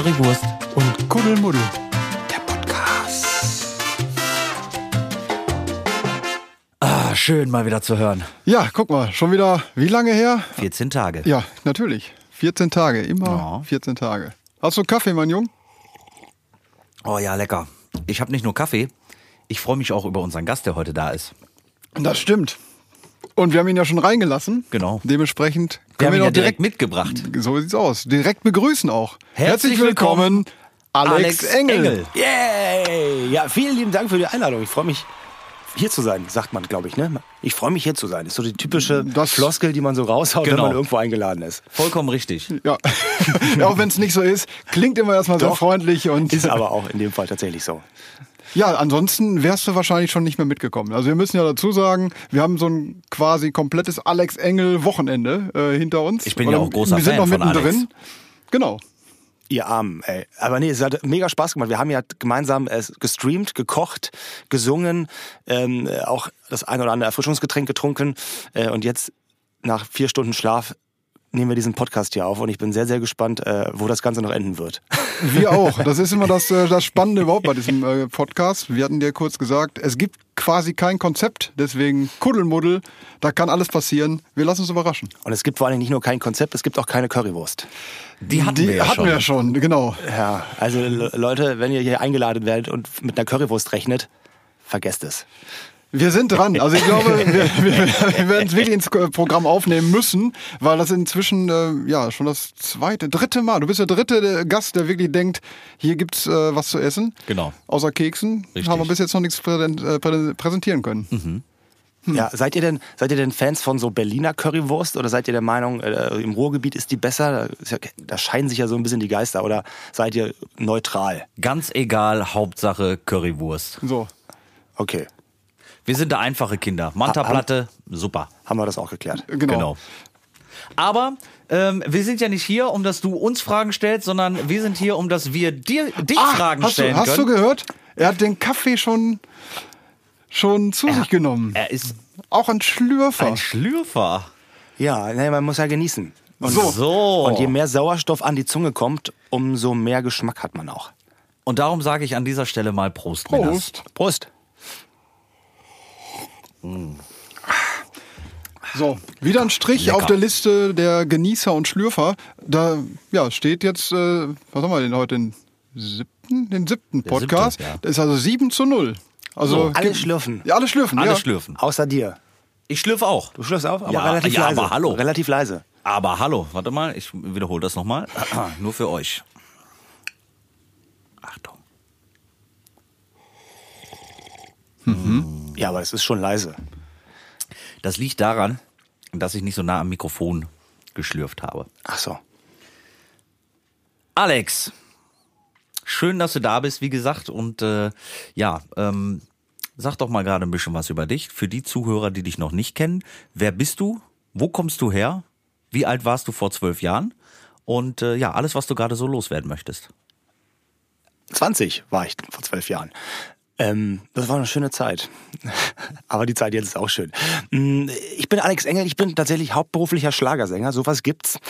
Currywurst und Kuddelmuddel, der Podcast. Ah, schön mal wieder zu hören. Ja, guck mal, schon wieder, wie lange her? 14 Tage. Ja, natürlich, 14 Tage, immer 14 Tage. Hast du Kaffee, mein Junge? Oh ja, lecker. Ich habe nicht nur Kaffee, ich freue mich auch über unseren Gast, der heute da ist. Das stimmt. Und wir haben ihn ja schon reingelassen. Genau. Dementsprechend können wir ihn auch direkt mitgebracht. So sieht's aus. Direkt begrüßen auch. Herzlich willkommen, Alex Engel. Yay! Ja, vielen lieben Dank für die Einladung. Ich freue mich, hier zu sein, sagt man, glaube ich, ne? Ich freue mich, hier zu sein. Ist so die typische Floskel, die man so raushaut, genau, wenn man irgendwo eingeladen ist. Vollkommen richtig. Ja, auch wenn es nicht so ist, klingt immer erstmal so freundlich. Und ist aber auch in dem Fall tatsächlich so. Ja, ansonsten wärst du wahrscheinlich schon nicht mehr mitgekommen. Also wir müssen ja dazu sagen, wir haben so ein quasi komplettes Alex-Engel-Wochenende hinter uns. Ich bin ja auch großer Fan von Alex. Wir sind noch mittendrin. Genau. Ihr Armen, ey. Aber nee, es hat mega Spaß gemacht. Wir haben ja gemeinsam gestreamt, gekocht, gesungen, auch das ein oder andere Erfrischungsgetränk getrunken. Und jetzt nach 4 Stunden Schlaf nehmen wir diesen Podcast hier auf und ich bin sehr, sehr gespannt, wo das Ganze noch enden wird. Wir auch. Das ist immer das Spannende überhaupt bei diesem Podcast. Wir hatten dir kurz gesagt, es gibt quasi kein Konzept, deswegen Kuddelmuddel, da kann alles passieren. Wir lassen uns überraschen. Und es gibt vor allem nicht nur kein Konzept, es gibt auch keine Currywurst. Die hatten wir ja schon, genau. Ja, also Leute, wenn ihr hier eingeladen werdet und mit einer Currywurst rechnet, vergesst es. Wir sind dran. Also ich glaube, wir werden es wirklich ins Programm aufnehmen müssen, weil das inzwischen schon das dritte Mal. Du bist der dritte Gast, der wirklich denkt, hier gibt's was zu essen. Genau. Außer Keksen. Richtig. Haben wir bis jetzt noch nichts präsentieren können. Mhm. Ja, seid ihr denn Fans von so Berliner Currywurst oder seid ihr der Meinung, im Ruhrgebiet ist die besser? Da scheiden sich ja so ein bisschen die Geister. Oder seid ihr neutral? Ganz egal, Hauptsache Currywurst. So. Okay. Wir sind da einfache Kinder. Manta-Platte, super. Haben wir das auch geklärt. Genau. Aber wir sind ja nicht hier, um dass du uns Fragen stellst, sondern wir sind hier, um dass wir dich Fragen stellen können. Hast du gehört? Er hat den Kaffee schon sich genommen. Er ist auch ein Schlürfer. Ja, man muss ja genießen. Und so. Und je mehr Sauerstoff an die Zunge kommt, umso mehr Geschmack hat man auch. Und darum sage ich an dieser Stelle mal Prost. Prost. So, wieder ein Strich lecker auf der Liste der Genießer und Schlürfer. Da steht jetzt, was haben wir denn heute, den siebten Podcast. Ja. Das ist also 7-0. Also alle schlürfen. Ja, alle schlürfen. Außer dir. Ich schlürfe auch. Du schlürfst auch, aber relativ leise. Aber hallo. Aber hallo, warte mal, ich wiederhole das nochmal. Nur für euch. Achtung. Mhm. Ja, aber es ist schon leise. Das liegt daran, dass ich nicht so nah am Mikrofon geschlürft habe. Ach so. Alex, schön, dass du da bist, wie gesagt. Und sag doch mal gerade ein bisschen was über dich. Für die Zuhörer, die dich noch nicht kennen, wer bist du? Wo kommst du her? Wie alt warst du vor 12 Jahren? Und alles, was du gerade so loswerden möchtest. 20 war ich vor 12 Jahren. Das war eine schöne Zeit. Aber die Zeit jetzt ist auch schön. Ich bin Alex Engel, ich bin tatsächlich hauptberuflicher Schlagersänger, sowas gibt's.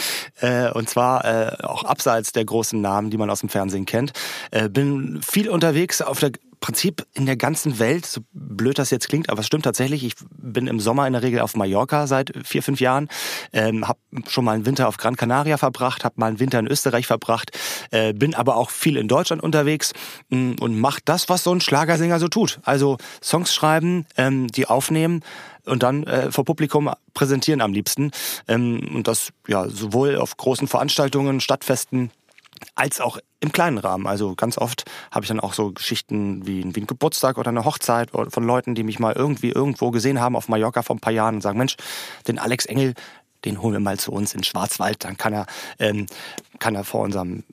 Und zwar auch abseits der großen Namen, die man aus dem Fernsehen kennt. Bin viel unterwegs Prinzip in der ganzen Welt, so blöd das jetzt klingt, aber es stimmt tatsächlich. Ich bin im Sommer in der Regel auf Mallorca seit 4-5 Jahren, habe schon mal einen Winter auf Gran Canaria verbracht, habe mal einen Winter in Österreich verbracht, bin aber auch viel in Deutschland unterwegs und mache das, was so ein Schlagersänger so tut. Also Songs schreiben, die aufnehmen und dann vor Publikum präsentieren am liebsten. Und das sowohl auf großen Veranstaltungen, Stadtfesten, als auch im kleinen Rahmen. Also ganz oft habe ich dann auch so Geschichten wie ein Geburtstag oder eine Hochzeit von Leuten, die mich mal irgendwie irgendwo gesehen haben auf Mallorca vor ein paar Jahren und sagen, Mensch, den Alex Engel, den holen wir mal zu uns in Schwarzwald. Dann kann er vor unserem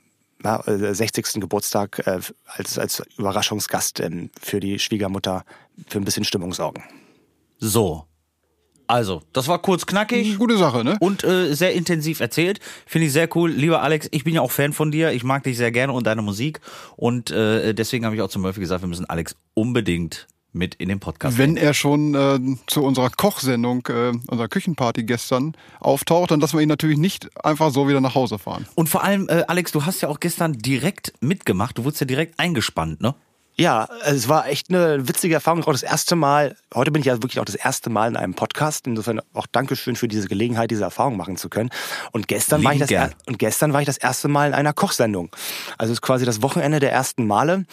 60. Geburtstag als Überraschungsgast für die Schwiegermutter für ein bisschen Stimmung sorgen. So. Also, das war kurz knackig. Gute Sache, ne? Und sehr intensiv erzählt. Finde ich sehr cool. Lieber Alex, ich bin ja auch Fan von dir. Ich mag dich sehr gerne und deine Musik. Und deswegen habe ich auch zu Murphy gesagt, wir müssen Alex unbedingt mit in den Podcast. Wenn er schon zu unserer Kochsendung, unserer Küchenparty gestern auftaucht, dann lassen wir ihn natürlich nicht einfach so wieder nach Hause fahren. Und vor allem, Alex, du hast ja auch gestern direkt mitgemacht, du wurdest ja direkt eingespannt, ne? Ja, es war echt eine witzige Erfahrung. Auch das erste Mal, heute bin ich ja wirklich auch das erste Mal in einem Podcast. Insofern auch Dankeschön für diese Gelegenheit, diese Erfahrung machen zu können. Und gestern war ich das erste Mal in einer Kochsendung. Also es ist quasi das Wochenende der ersten Male.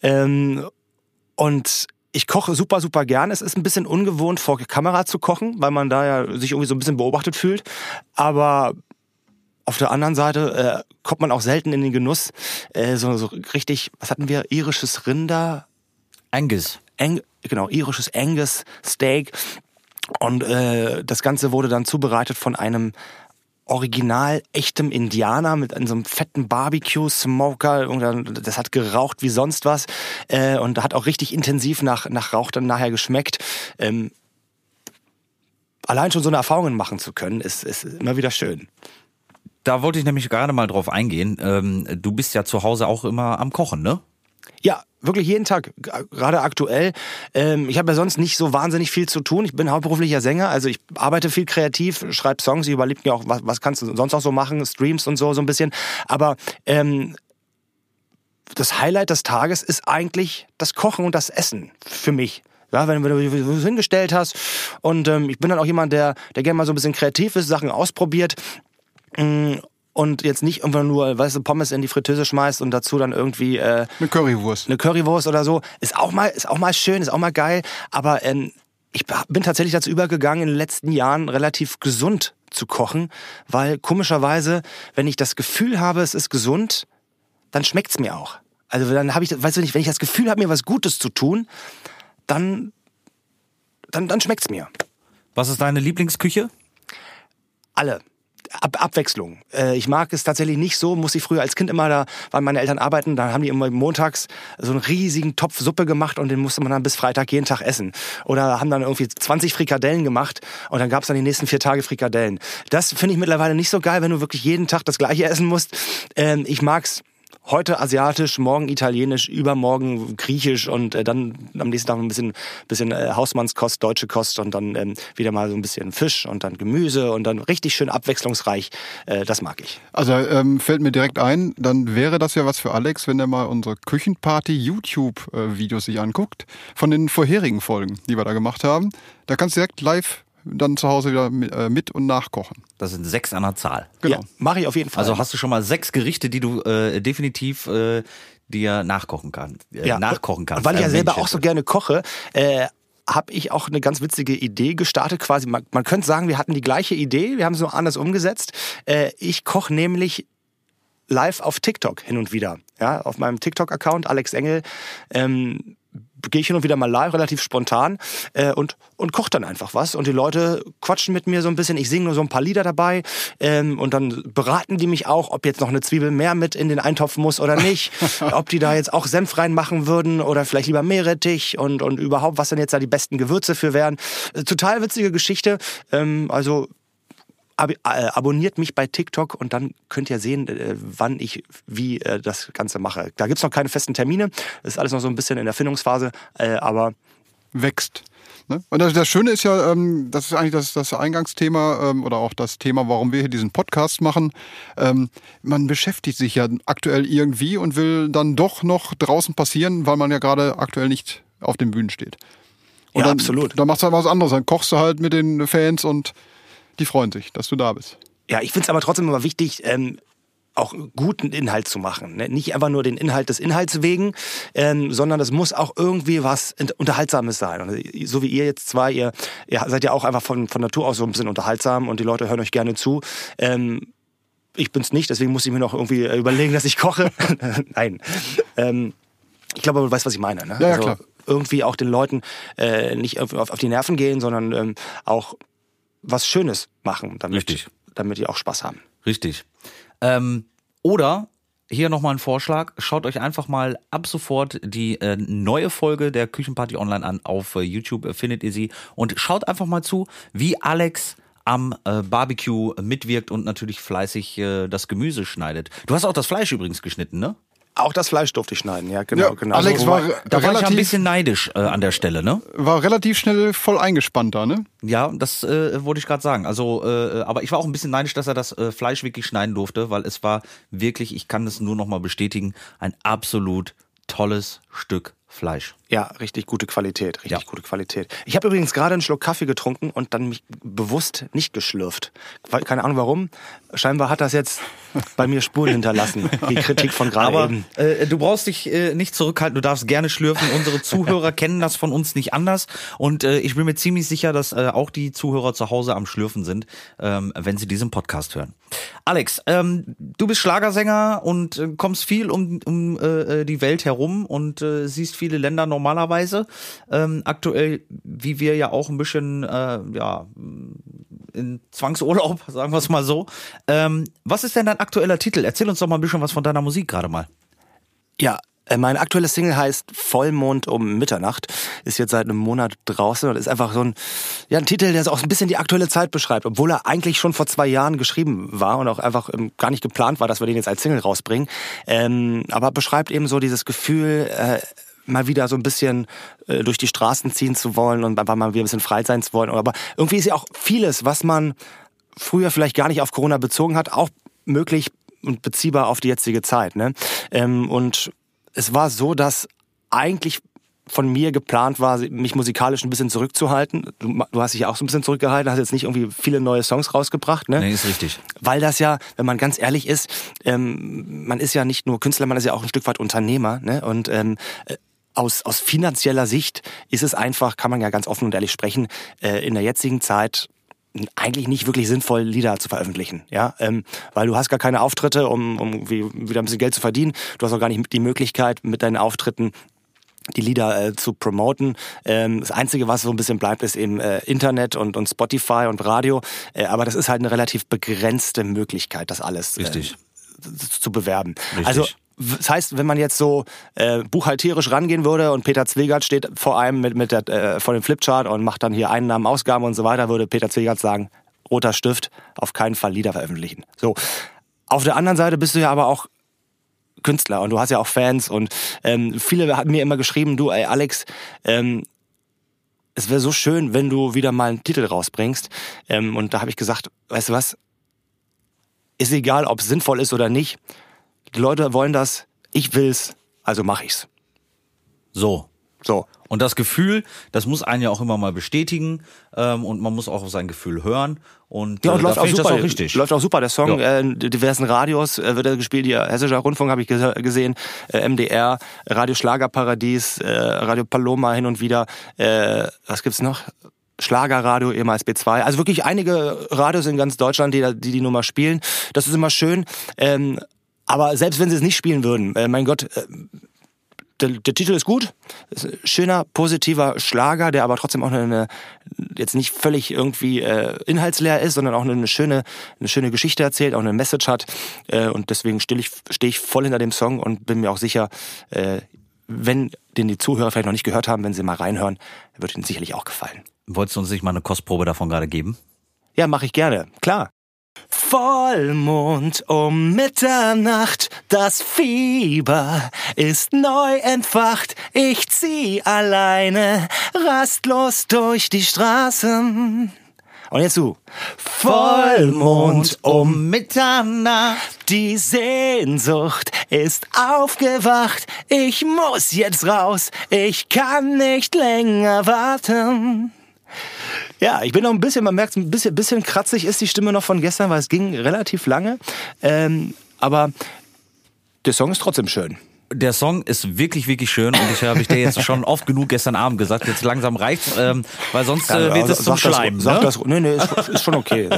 Und ich koche super, super gern. Es ist ein bisschen ungewohnt, vor Kamera zu kochen, weil man da ja sich irgendwie so ein bisschen beobachtet fühlt. Aber auf der anderen Seite kommt man auch selten in den Genuss, so richtig, was hatten wir, irisches Rinder? Angus. Genau, irisches Angus-Steak. Und das Ganze wurde dann zubereitet von einem original echtem Indianer mit so einem fetten Barbecue-Smoker. Und das hat geraucht wie sonst was. Und hat auch richtig intensiv nach Rauch dann nachher geschmeckt. Allein schon so eine Erfahrung machen zu können, ist immer wieder schön. Da wollte ich nämlich gerade mal drauf eingehen. Du bist ja zu Hause auch immer am Kochen, ne? Ja, wirklich jeden Tag, gerade aktuell. Ich habe ja sonst nicht so wahnsinnig viel zu tun. Ich bin hauptberuflicher Sänger, also ich arbeite viel kreativ, schreibe Songs, ich überlege mir auch, was kannst du sonst auch so machen, Streams und so ein bisschen. Aber das Highlight des Tages ist eigentlich das Kochen und das Essen für mich. Ja, wenn du es hingestellt hast. Und ich bin dann auch jemand, der gerne mal so ein bisschen kreativ ist, Sachen ausprobiert. Und jetzt nicht irgendwann nur, weißt du, Pommes in die Fritteuse schmeißt und dazu dann irgendwie eine Currywurst oder so, ist auch mal schön, ist auch mal geil, aber ich bin tatsächlich dazu übergegangen, in den letzten Jahren relativ gesund zu kochen, weil komischerweise, wenn ich das Gefühl habe, es ist gesund, dann schmeckt's mir auch. Also dann habe ich, weißt du nicht, wenn ich das Gefühl habe, mir was Gutes zu tun, dann schmeckt's mir. Was ist deine Lieblingsküche? Alle. Abwechslung. Ich mag es tatsächlich nicht so, muss ich früher als Kind immer da, weil meine Eltern arbeiten, dann haben die immer montags so einen riesigen Topf Suppe gemacht und den musste man dann bis Freitag jeden Tag essen. Oder haben dann irgendwie 20 Frikadellen gemacht und dann gab es dann die nächsten 4 Tage Frikadellen. Das finde ich mittlerweile nicht so geil, wenn du wirklich jeden Tag das Gleiche essen musst. Ich mag's heute asiatisch, morgen italienisch, übermorgen griechisch und dann am nächsten Tag ein bisschen Hausmannskost, deutsche Kost und dann wieder mal so ein bisschen Fisch und dann Gemüse und dann richtig schön abwechslungsreich. Das mag ich. Also fällt mir direkt ein, dann wäre das ja was für Alex, wenn er mal unsere Küchenparty-YouTube-Videos sich anguckt, von den vorherigen Folgen, die wir da gemacht haben. Da kannst du direkt live dann zu Hause wieder mit und nachkochen. Das sind 6 an der Zahl. Genau. Ja, mache ich auf jeden Fall. Also hast du schon mal 6 Gerichte, die du definitiv dir nachkochen kannst. Und weil ich ja selber auch so gerne koche, habe ich auch eine ganz witzige Idee gestartet. Quasi, man könnte sagen, wir hatten die gleiche Idee, wir haben es nur anders umgesetzt. Ich koche nämlich live auf TikTok hin und wieder. Ja, auf meinem TikTok-Account, Alex Engel, gehe ich hin und wieder mal live, relativ spontan und koche dann einfach was. Und die Leute quatschen mit mir so ein bisschen. Ich singe nur so ein paar Lieder dabei und dann beraten die mich auch, ob jetzt noch eine Zwiebel mehr mit in den Eintopf muss oder nicht. Ob die da jetzt auch Senf reinmachen würden oder vielleicht lieber Meerrettich und überhaupt, was denn jetzt da die besten Gewürze für wären. Total witzige Geschichte. Also abonniert mich bei TikTok und dann könnt ihr sehen, wann ich wie das Ganze mache. Da gibt es noch keine festen Termine. Das ist alles noch so ein bisschen in der Findungsphase, aber wächst. Ne? Und das Schöne ist ja, das ist eigentlich das Eingangsthema oder auch das Thema, warum wir hier diesen Podcast machen. Man beschäftigt sich ja aktuell irgendwie und will dann doch noch draußen passieren, weil man ja gerade aktuell nicht auf den Bühnen steht. Und ja, dann, absolut. Dann machst du halt was anderes. Dann kochst du halt mit den Fans und die freuen sich, dass du da bist. Ja, ich finde es aber trotzdem immer wichtig, auch guten Inhalt zu machen. Ne? Nicht einfach nur den Inhalt des Inhalts wegen, sondern es muss auch irgendwie was Unterhaltsames sein. Und so wie ihr jetzt zwei, ihr seid ja auch einfach von Natur aus so ein bisschen unterhaltsam und die Leute hören euch gerne zu. Ich bin's nicht, deswegen muss ich mir noch irgendwie überlegen, dass ich koche. Nein. Ich glaube, du weißt, was ich meine. Ne? Ja, also klar. Irgendwie auch den Leuten nicht auf die Nerven gehen, sondern auch was Schönes machen, damit die auch Spaß haben. Richtig. Oder hier nochmal ein Vorschlag, schaut euch einfach mal ab sofort die neue Folge der Küchenparty online an. Auf YouTube findet ihr sie und schaut einfach mal zu, wie Alex am Barbecue mitwirkt und natürlich fleißig das Gemüse schneidet. Du hast auch das Fleisch übrigens geschnitten, ne? Auch das Fleisch durfte ich schneiden, ja, genau. Ja, genau. Alex war da war ich ein bisschen neidisch an der Stelle, ne? War relativ schnell voll eingespannt da, ne? Ja, das wollte ich gerade sagen. Also, aber ich war auch ein bisschen neidisch, dass er das Fleisch wirklich schneiden durfte, weil es war wirklich, ich kann das nur nochmal bestätigen, ein absolut tolles Stück Fleisch. Ja, richtig gute Qualität, richtig gute Qualität. Ich habe übrigens gerade einen Schluck Kaffee getrunken und dann mich bewusst nicht geschlürft. Keine Ahnung warum. Scheinbar hat das jetzt bei mir Spuren hinterlassen, die Kritik von gerade eben. Du brauchst dich nicht zurückhalten, du darfst gerne schlürfen. Unsere Zuhörer kennen das von uns nicht anders. Und ich bin mir ziemlich sicher, dass auch die Zuhörer zu Hause am Schlürfen sind, wenn sie diesen Podcast hören. Alex, du bist Schlagersänger und kommst viel um die Welt herum und siehst viele Länder normalerweise. Aktuell, wie wir ja auch ein bisschen in Zwangsurlaub, sagen wir es mal so. Was ist denn dein aktueller Titel? Erzähl uns doch mal ein bisschen was von deiner Musik gerade mal. Ja, meine aktuelle Single heißt Vollmond um Mitternacht, ist jetzt seit einem Monat draußen und ist einfach so ein Titel, der so auch ein bisschen die aktuelle Zeit beschreibt, obwohl er eigentlich schon vor 2 Jahren geschrieben war und auch einfach gar nicht geplant war, dass wir den jetzt als Single rausbringen. Aber beschreibt eben so dieses Gefühl, mal wieder so ein bisschen durch die Straßen ziehen zu wollen und einfach mal wieder ein bisschen frei sein zu wollen. Aber irgendwie ist ja auch vieles, was man früher vielleicht gar nicht auf Corona bezogen hat, auch möglich und beziehbar auf die jetzige Zeit, ne? Und es war so, dass eigentlich von mir geplant war, mich musikalisch ein bisschen zurückzuhalten. Du hast dich ja auch so ein bisschen zurückgehalten, hast jetzt nicht irgendwie viele neue Songs rausgebracht, ne? Nee, ist richtig. Weil das ja, wenn man ganz ehrlich ist, man ist ja nicht nur Künstler, man ist ja auch ein Stück weit Unternehmer, ne? Und aus finanzieller Sicht ist es einfach, kann man ja ganz offen und ehrlich sprechen, in der jetzigen Zeit eigentlich nicht wirklich sinnvoll, Lieder zu veröffentlichen, ja, weil du hast gar keine Auftritte, um wieder ein bisschen Geld zu verdienen. Du hast auch gar nicht die Möglichkeit, mit deinen Auftritten die Lieder zu promoten. Das Einzige, was so ein bisschen bleibt, ist eben Internet und Spotify und Radio. Aber das ist halt eine relativ begrenzte Möglichkeit, das alles zu bewerben. Richtig. Also das heißt, wenn man jetzt so buchhalterisch rangehen würde und Peter Zwegat steht vor einem mit vor dem Flipchart und macht dann hier Einnahmen, Ausgaben und so weiter, würde Peter Zwegat sagen, roter Stift, auf keinen Fall Lieder veröffentlichen. So. Auf der anderen Seite bist du ja aber auch Künstler und du hast ja auch Fans und viele haben mir immer geschrieben, du ey Alex, es wäre so schön, wenn du wieder mal einen Titel rausbringst. Und da habe ich gesagt, weißt du was, ist egal, ob es sinnvoll ist oder nicht. Die Leute wollen das, ich will's, also mach ich's. So. Und das Gefühl, das muss einen ja auch immer mal bestätigen und man muss auch auf sein Gefühl hören. Und ja, und läuft auch super, das auch richtig. Läuft auch super, der Song in diversen Radios wird er gespielt. Hier Hessischer Rundfunk habe ich gesehen, MDR, Radio Schlagerparadies, Radio Paloma hin und wieder. Was gibt's noch? Schlagerradio, ehemals B2. Also wirklich einige Radios in ganz Deutschland, die Nummer spielen. Das ist immer schön. Aber selbst wenn sie es nicht spielen würden, mein Gott, der Titel ist gut, ist ein schöner, positiver Schlager, der aber trotzdem auch jetzt nicht völlig irgendwie inhaltsleer ist, sondern auch eine schöne Geschichte erzählt, auch eine Message hat. Und deswegen stehe ich voll hinter dem Song und bin mir auch sicher, wenn den die Zuhörer vielleicht noch nicht gehört haben, wenn sie mal reinhören, wird ihnen sicherlich auch gefallen. Wolltest du uns nicht mal eine Kostprobe davon gerade geben? Ja, mache ich gerne, klar. Vollmond um Mitternacht, das Fieber ist neu entfacht. Ich zieh alleine rastlos durch die Straßen. Und jetzt du. Vollmond um Mitternacht, die Sehnsucht ist aufgewacht. Ich muss jetzt raus, ich kann nicht länger warten. Ja, ich bin noch ein bisschen, man merkt, ein bisschen kratzig ist die Stimme noch von gestern, weil es ging relativ lange. Aber der Song ist trotzdem schön. Der Song ist wirklich, wirklich schön und ich habe ich dir jetzt schon oft genug gestern Abend gesagt, jetzt langsam reicht's, weil sonst wird es zum Schleim. Nee, ist schon okay.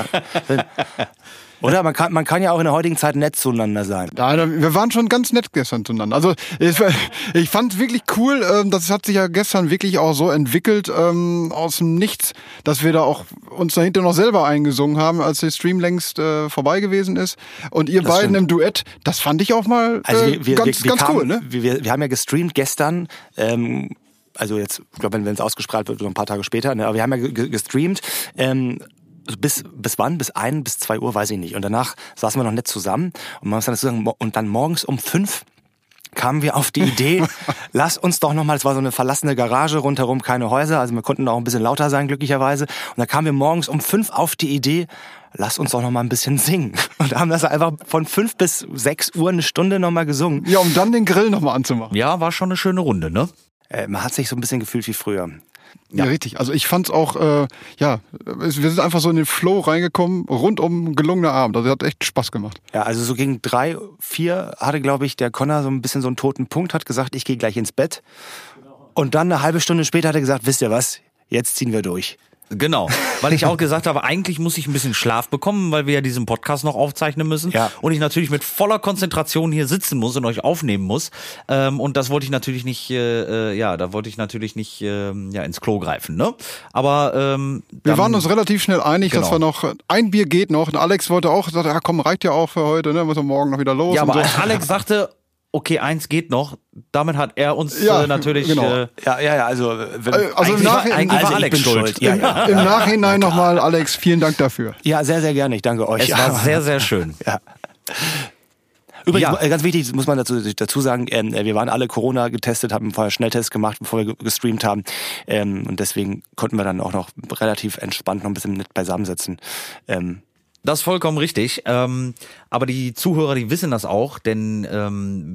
Oder? Man kann ja auch in der heutigen Zeit nett zueinander sein. Ja, wir waren schon ganz nett gestern zueinander. Also ich fand es wirklich cool, das hat sich ja gestern wirklich auch so entwickelt aus dem Nichts, dass wir da auch uns dahinter noch selber eingesungen haben, als der Stream längst vorbei gewesen ist. Und ihr das beiden stimmt. Im Duett, das fand ich auch mal ganz cool. Ne? Wir haben ja gestreamt gestern, also jetzt, ich glaube, wenn es ausgestrahlt wird, so ein paar Tage später, ne? Aber wir haben ja gestreamt, also bis wann? Bis 1 bis 2 Uhr, weiß ich nicht. Und danach saßen wir noch nett zusammen. Und man muss dann morgens um 5 kamen wir auf die Idee, lass uns doch nochmal, es war so eine verlassene Garage, rundherum keine Häuser, also wir konnten auch ein bisschen lauter sein, glücklicherweise. Und da kamen wir morgens um 5 auf die Idee, lass uns doch noch mal ein bisschen singen. Und haben das einfach von 5 bis 6 Uhr eine Stunde noch mal gesungen. Ja, um dann den Grill noch mal anzumachen. Ja, war schon eine schöne Runde, ne? Man hat sich so ein bisschen gefühlt wie früher. Ja, richtig. Also ich fand's auch, wir sind einfach so in den Flow reingekommen, rundum gelungener Abend. Also hat echt Spaß gemacht. Ja, also so gegen 3, 4 hatte, glaube ich, der Connor so ein bisschen so einen toten Punkt, hat gesagt, ich gehe gleich ins Bett. Und dann eine halbe Stunde später hat er gesagt, wisst ihr was, jetzt ziehen wir durch. Genau, weil ich auch gesagt habe, eigentlich muss ich ein bisschen Schlaf bekommen, weil wir ja diesen Podcast noch aufzeichnen müssen. Ja. Und ich natürlich mit voller Konzentration hier sitzen muss und euch aufnehmen muss. Und das wollte ich natürlich nicht, ins Klo greifen, ne? Aber wir waren uns relativ schnell einig, genau, dass wir noch, ein Bier geht noch. Und Alex wollte auch, sagte, ja komm, reicht ja auch für heute, ne? Müssen wir morgen noch wieder los. Ja, und aber so. Alex sagte, okay, 1 geht noch. Damit hat er uns natürlich... Genau. Eigentlich war Alex schuld. Im Nachhinein nochmal, Alex, vielen Dank dafür. Ja, sehr, sehr gerne. Ich danke euch. Es war sehr, sehr schön. Ja. Übrigens, ganz wichtig, muss man dazu sagen, wir waren alle Corona getestet, haben vorher Schnelltest gemacht, bevor wir gestreamt haben. Und deswegen konnten wir dann auch noch relativ entspannt noch ein bisschen mit beisammensitzen. Das ist vollkommen richtig, aber die Zuhörer, die wissen das auch, denn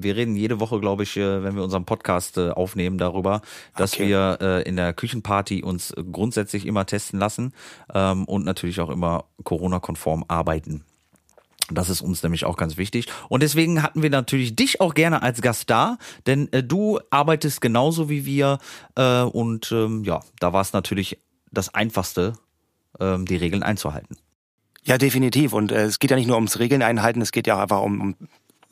wir reden jede Woche, glaube ich, wenn wir unseren Podcast aufnehmen, darüber, dass wir in der Küchenparty uns grundsätzlich immer testen lassen und natürlich auch immer Corona-konform arbeiten. Das ist uns nämlich auch ganz wichtig. Und deswegen hatten wir natürlich dich auch gerne als Gast da, denn du arbeitest genauso wie wir da war es natürlich das Einfachste, die Regeln einzuhalten. Ja, definitiv. Und es geht ja nicht nur ums Regeln einhalten, es geht ja auch einfach um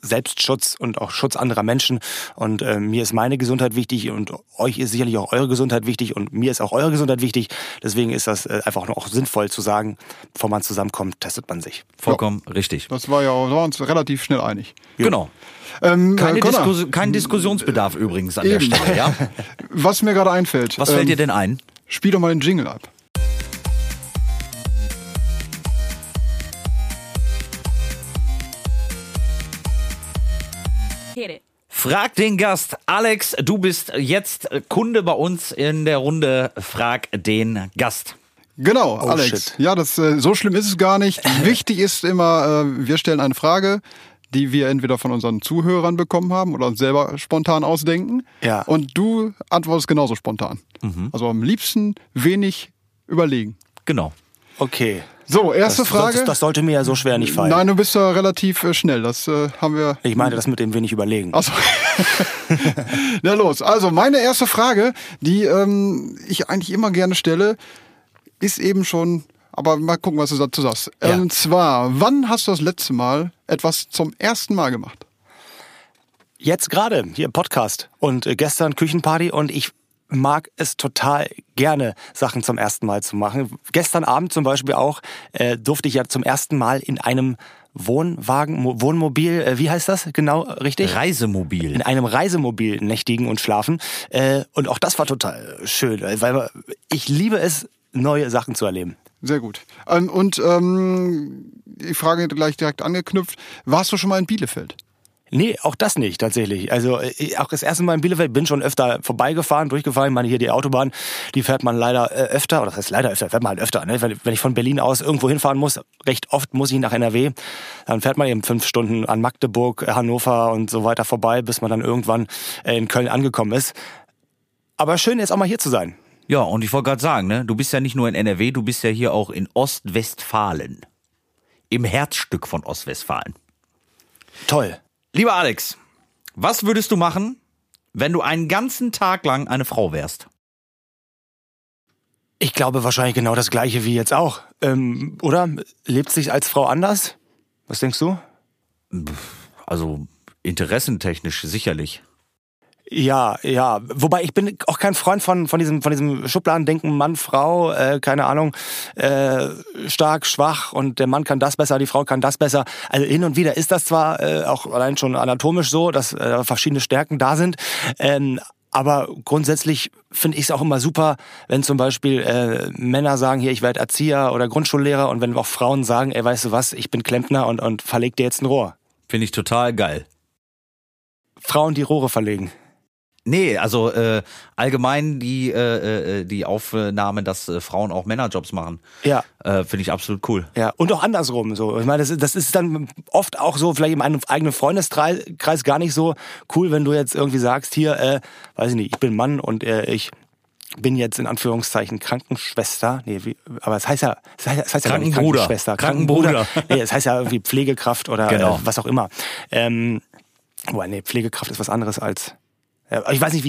Selbstschutz und auch Schutz anderer Menschen. Und mir ist meine Gesundheit wichtig und euch ist sicherlich auch eure Gesundheit wichtig und mir ist auch eure Gesundheit wichtig. Deswegen ist das einfach auch sinnvoll zu sagen, bevor man zusammenkommt, testet man sich. Vollkommen richtig. Das war ja auch, waren uns relativ schnell einig. Ja. Genau. Kein Diskussionsbedarf übrigens an der Stelle. Ja? Was mir gerade einfällt. Was fällt dir denn ein? Spiel doch mal den Jingle ab. Frag den Gast. Alex, du bist jetzt Kunde bei uns in der Runde Frag den Gast. Genau, oh, Alex. Shit. Ja, so schlimm ist es gar nicht. Wichtig ist immer, wir stellen eine Frage, die wir entweder von unseren Zuhörern bekommen haben oder uns selber spontan ausdenken. Ja. Und du antwortest genauso spontan. Mhm. Also am liebsten wenig überlegen. Genau. Okay. So, erste Frage. Das sollte mir ja so schwer nicht fallen. Nein, du bist ja relativ schnell. Das haben wir. Ich meine, das mit dem wenig überlegen. Achso. Na los. Also, meine erste Frage, die ich eigentlich immer gerne stelle, ist eben schon, aber mal gucken, was du dazu sagst. Ja. Und zwar, wann hast du das letzte Mal etwas zum ersten Mal gemacht? Jetzt gerade, hier im Podcast. Und gestern Küchenparty und ich mag es total gerne, Sachen zum ersten Mal zu machen. Gestern Abend zum Beispiel auch durfte ich ja zum ersten Mal in einem Wohnmobil, wie heißt das genau richtig? Reisemobil. In einem Reisemobil nächtigen und schlafen. Und auch das war total schön, weil ich liebe es, neue Sachen zu erleben. Sehr gut. Und die Frage gleich direkt angeknüpft, warst du schon mal in Bielefeld? Nee, auch das nicht tatsächlich. Also auch das erste Mal in Bielefeld, bin schon öfter vorbeigefahren, durchgefahren. Ich meine, hier die Autobahn, die fährt man leider öfter, oder das heißt leider öfter, fährt man halt öfter. Ne? Wenn ich von Berlin aus irgendwo hinfahren muss, recht oft muss ich nach NRW, dann fährt man eben 5 Stunden an Magdeburg, Hannover und so weiter vorbei, bis man dann irgendwann in Köln angekommen ist. Aber schön jetzt auch mal hier zu sein. Ja, und ich wollte gerade sagen, ne, du bist ja nicht nur in NRW, du bist ja hier auch in Ostwestfalen. Im Herzstück von Ostwestfalen. Toll. Lieber Alex, was würdest du machen, wenn du einen ganzen Tag lang eine Frau wärst? Ich glaube wahrscheinlich genau das Gleiche wie jetzt auch. Oder? Lebt sich als Frau anders? Was denkst du? Also interessentechnisch sicherlich. Ja. Wobei ich bin auch kein Freund von diesem Schubladendenken, Mann, Frau, keine Ahnung, stark, schwach und der Mann kann das besser, die Frau kann das besser. Also hin und wieder ist das zwar auch allein schon anatomisch so, dass verschiedene Stärken da sind, aber grundsätzlich finde ich es auch immer super, wenn zum Beispiel Männer sagen, hier, ich werde Erzieher oder Grundschullehrer, und wenn auch Frauen sagen, ey, weißt du was, ich bin Klempner und verleg dir jetzt ein Rohr. Finde ich total geil. Frauen, die Rohre verlegen. Nee, also allgemein die Aufnahme, dass Frauen auch Männerjobs machen, ja. Finde ich absolut cool. Ja, und auch andersrum so. Ich meine, das ist dann oft auch so, vielleicht in einem eigenen Freundeskreis gar nicht so cool, wenn du jetzt irgendwie sagst, hier, weiß ich nicht, ich bin Mann und ich bin jetzt in Anführungszeichen Krankenschwester. Nee, aber es heißt ja Krankenbruder. Krankenschwester. Krankenbruder. Nee, es heißt ja irgendwie Pflegekraft oder genau. Was auch immer. Nee, Pflegekraft ist was anderes als... Ich weiß nicht,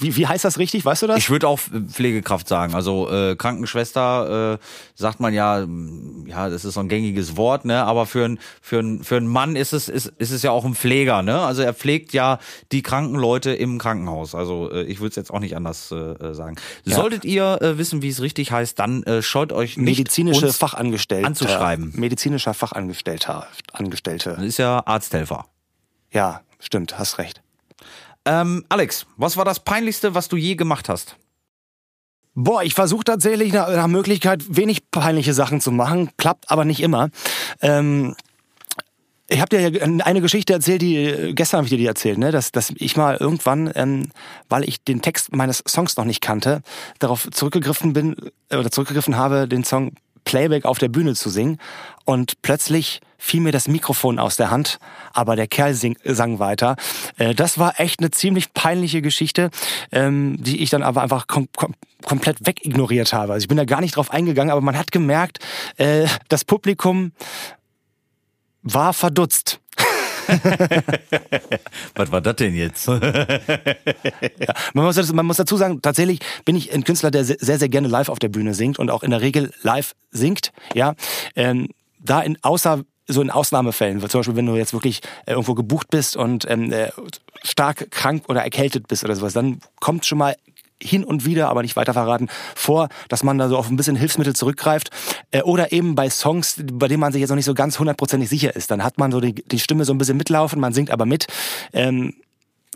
wie heißt das richtig, weißt du das? Ich würde auch Pflegekraft sagen, also Krankenschwester sagt man ja, das ist so ein gängiges Wort, ne? Aber für einen Mann ist es ja auch ein Pfleger, ne? Also er pflegt ja die kranken Leute im Krankenhaus, also ich würde es jetzt auch nicht anders sagen. Ja. Solltet ihr wissen, wie es richtig heißt, dann scheut euch nicht, medizinische Fachangestellte anzuschreiben. Medizinischer Fachangestellter, Angestellte. Das ist ja Arzthelfer. Ja, stimmt, hast recht. Alex, was war das Peinlichste, was du je gemacht hast? Boah, ich versuche tatsächlich nach Möglichkeit wenig peinliche Sachen zu machen, klappt aber nicht immer. Ich habe dir ja eine Geschichte erzählt, gestern habe ich dir die erzählt, ne? Dass ich mal irgendwann, weil ich den Text meines Songs noch nicht kannte, darauf zurückgegriffen habe, den Song Playback auf der Bühne zu singen, und plötzlich fiel mir das Mikrofon aus der Hand, aber der Kerl sang weiter. Das war echt eine ziemlich peinliche Geschichte, die ich dann aber einfach komplett wegignoriert habe. Also ich bin da gar nicht drauf eingegangen, aber man hat gemerkt, das Publikum war verdutzt. Was war das denn jetzt? Ja, man muss dazu sagen, tatsächlich bin ich ein Künstler, der sehr, sehr gerne live auf der Bühne singt und auch in der Regel live singt. Ja, außer so in Ausnahmefällen, zum Beispiel wenn du jetzt wirklich irgendwo gebucht bist und stark krank oder erkältet bist oder sowas, dann kommt schon mal hin und wieder, aber nicht weiter verraten, vor, dass man da so auf ein bisschen Hilfsmittel zurückgreift. Oder eben bei Songs, bei denen man sich jetzt noch nicht so ganz hundertprozentig sicher ist. Dann hat man so die Stimme so ein bisschen mitlaufen, man singt aber mit.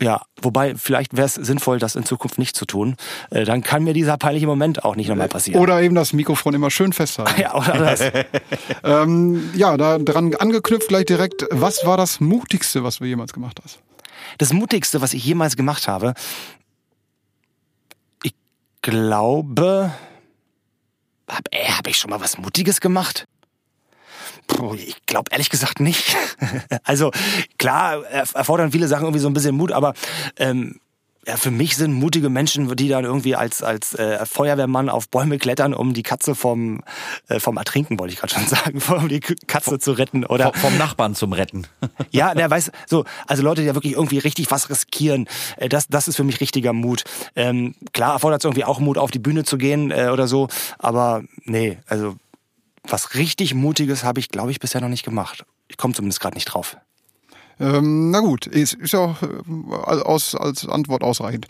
Ja, wobei vielleicht wäre es sinnvoll, das in Zukunft nicht zu tun. Dann kann mir dieser peinliche Moment auch nicht nochmal passieren. Oder eben das Mikrofon immer schön festhalten. Ja, oder das. Ja, daran angeknüpft gleich direkt. Was war das Mutigste, was du jemals gemacht hast? Das Mutigste, was ich jemals gemacht habe? Glaube, hab ich schon mal was Mutiges gemacht? Puh, ich glaube ehrlich gesagt nicht. Also klar, erfordern viele Sachen irgendwie so ein bisschen Mut, aber ja, für mich sind mutige Menschen, die dann irgendwie als Feuerwehrmann auf Bäume klettern, um die Katze vom Ertrinken, wollte ich gerade schon sagen, um die Katze zu retten oder vom Nachbarn zum Retten. Ja, der weiß so, also Leute, die ja wirklich irgendwie richtig was riskieren, das ist für mich richtiger Mut. Klar erfordert es irgendwie auch Mut, auf die Bühne zu gehen oder so, aber nee, also was richtig Mutiges habe ich, glaube ich, bisher noch nicht gemacht. Ich komme zumindest gerade nicht drauf. Na gut, ist ja auch als Antwort ausreichend.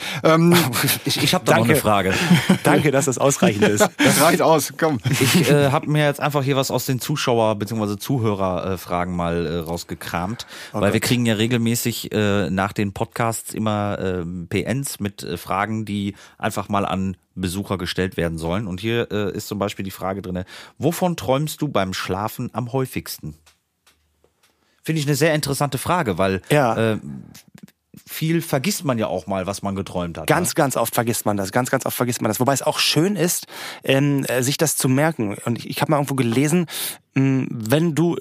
Ich habe da noch eine Frage. Danke, dass das ausreichend ist. Das reicht aus, komm. Ich habe mir jetzt einfach hier was aus den Zuschauer- bzw. Zuhörerfragen mal rausgekramt, okay. Weil wir kriegen ja regelmäßig nach den Podcasts immer PNs mit Fragen, die einfach mal an Besucher gestellt werden sollen. Und hier ist zum Beispiel die Frage drin, wovon träumst du beim Schlafen am häufigsten? Finde ich eine sehr interessante Frage, weil ja. Viel vergisst man ja auch mal, was man geträumt hat. Ganz, ne? Ganz oft vergisst man das. Wobei es auch schön ist, sich das zu merken. Und ich habe mal irgendwo gelesen, wenn du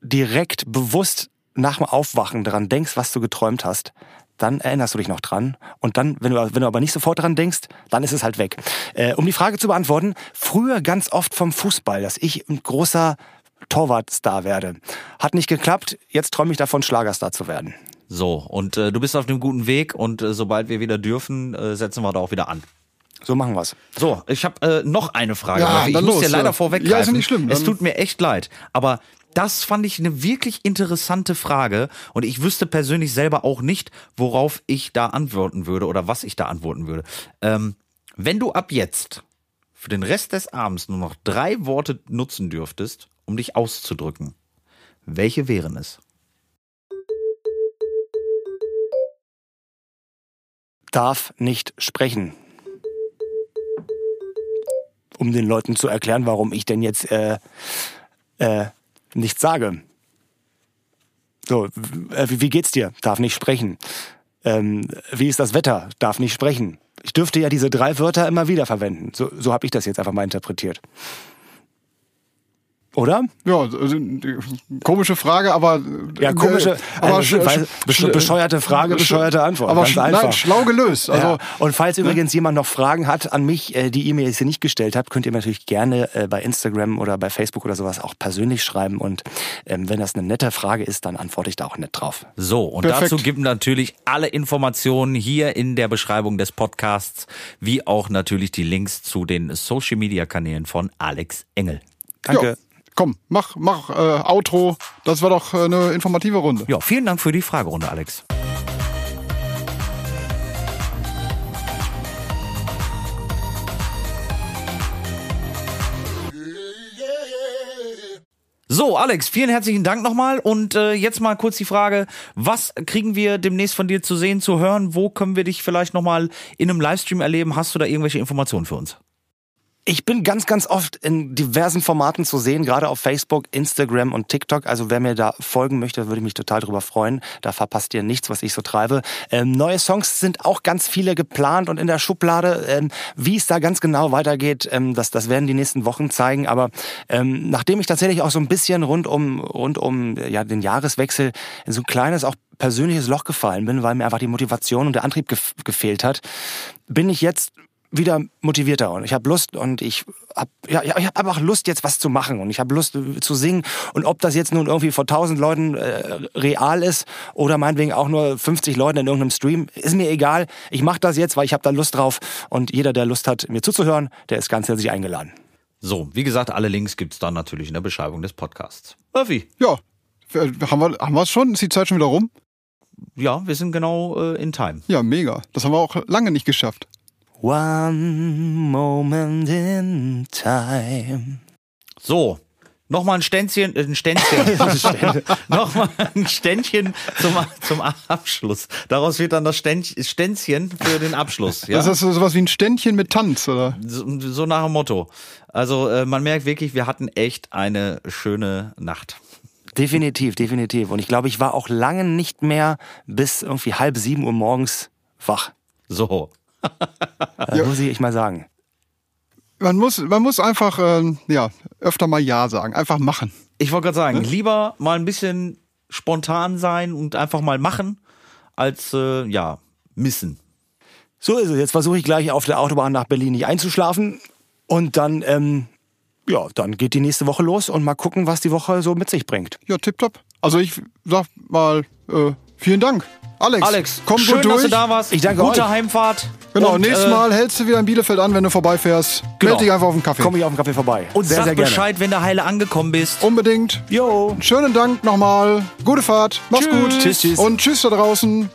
direkt bewusst nach dem Aufwachen dran denkst, was du geträumt hast, dann erinnerst du dich noch dran. Und dann, wenn du aber nicht sofort dran denkst, dann ist es halt weg. Um die Frage zu beantworten, früher ganz oft vom Fußball, dass ich ein großer Torwartstar werde. Hat nicht geklappt, jetzt träume ich davon, Schlagerstar zu werden. So, und du bist auf dem guten Weg und sobald wir wieder dürfen, setzen wir da auch wieder an. So machen wir's. So, ich habe noch eine Frage. Ja, ich muss dir leider vorweggreifen. Ja, ist nicht schlimm. Es tut mir echt leid, aber das fand ich eine wirklich interessante Frage und ich wüsste persönlich selber auch nicht, worauf ich da antworten würde oder was ich da antworten würde. Wenn du ab jetzt für den Rest des Abends nur noch 3 Worte nutzen dürftest, um dich auszudrücken. Welche wären es? Darf nicht sprechen. Um den Leuten zu erklären, warum ich denn jetzt nichts sage. So, wie geht's dir? Darf nicht sprechen. wie ist das Wetter, darf nicht sprechen. Ich dürfte ja diese 3 Wörter immer wieder verwenden. So habe ich das jetzt einfach mal interpretiert. Oder? Ja, komische Frage, aber... Ja, komische, bescheuerte Frage, bescheuerte Antwort. Aber nein, schlau gelöst. Also, ja. Und falls übrigens jemand noch Fragen hat an mich, die ihr mir jetzt hier nicht gestellt habt, könnt ihr mir natürlich gerne bei Instagram oder bei Facebook oder sowas auch persönlich schreiben. Und wenn das eine nette Frage ist, dann antworte ich da auch nett drauf. So, und perfekt. Dazu gibt natürlich alle Informationen hier in der Beschreibung des Podcasts, wie auch natürlich die Links zu den Social-Media-Kanälen von Alex Engel. Danke. Jo. Komm, mach Outro. Das war doch eine informative Runde. Ja, vielen Dank für die Fragerunde, Alex. So, Alex, vielen herzlichen Dank nochmal. Und jetzt mal kurz die Frage, was kriegen wir demnächst von dir zu sehen, zu hören? Wo können wir dich vielleicht nochmal in einem Livestream erleben? Hast du da irgendwelche Informationen für uns? Ich bin ganz, ganz oft in diversen Formaten zu sehen, gerade auf Facebook, Instagram und TikTok. Also wer mir da folgen möchte, würde ich mich total drüber freuen. Da verpasst ihr nichts, was ich so treibe. Neue Songs sind auch ganz viele geplant und in der Schublade. Wie es da ganz genau weitergeht, das werden die nächsten Wochen zeigen. Aber nachdem ich tatsächlich auch so ein bisschen rund um ja, den Jahreswechsel in so ein kleines, auch persönliches Loch gefallen bin, weil mir einfach die Motivation und der Antrieb gefehlt hat, bin ich jetzt wieder motivierter und ich habe Lust und ich habe einfach Lust jetzt was zu machen und ich habe Lust zu singen und ob das jetzt nun irgendwie vor 1000 Leuten real ist oder meinetwegen auch nur 50 Leuten in irgendeinem Stream, ist mir egal. Ich mache das jetzt, weil ich habe da Lust drauf und jeder, der Lust hat, mir zuzuhören, der ist ganz herzlich eingeladen. So, wie gesagt, alle Links gibt's dann natürlich in der Beschreibung des Podcasts. Murphy? Ja, haben wir's schon? Ist die Zeit schon wieder rum? Ja, wir sind genau in Time. Ja, mega. Das haben wir auch lange nicht geschafft. One moment in time. So, nochmal ein Ständchen zum Abschluss. Daraus wird dann das Ständchen für den Abschluss. Ja? Das ist sowas wie ein Ständchen mit Tanz, oder? So nach dem Motto. Also man merkt wirklich, wir hatten echt eine schöne Nacht. Definitiv, definitiv. Und ich glaube, ich war auch lange nicht mehr bis irgendwie 7:30 Uhr morgens wach. So. Ja. Muss ich mal sagen. Man muss einfach öfter mal Ja sagen. Einfach machen. Ich wollte gerade sagen, lieber mal ein bisschen spontan sein und einfach mal machen, als missen. So ist es. Jetzt versuche ich gleich auf der Autobahn nach Berlin nicht einzuschlafen. Und dann, dann geht die nächste Woche los und mal gucken, was die Woche so mit sich bringt. Ja, tipptopp. Also ich sag mal vielen Dank. Alex, komm schön, gut durch. Dass du da warst. Ich danke euch. Gute Heimfahrt. Genau, und, nächstes Mal hältst du wieder in Bielefeld an, wenn du vorbeifährst. Genau. Meld dich einfach auf den Kaffee. Komm ich auf den Kaffee vorbei. Und sehr, sag sehr Bescheid, wenn du heile angekommen bist. Unbedingt. Jo. Schönen Dank nochmal. Gute Fahrt. Mach's gut. Tschüss. Und tschüss da draußen.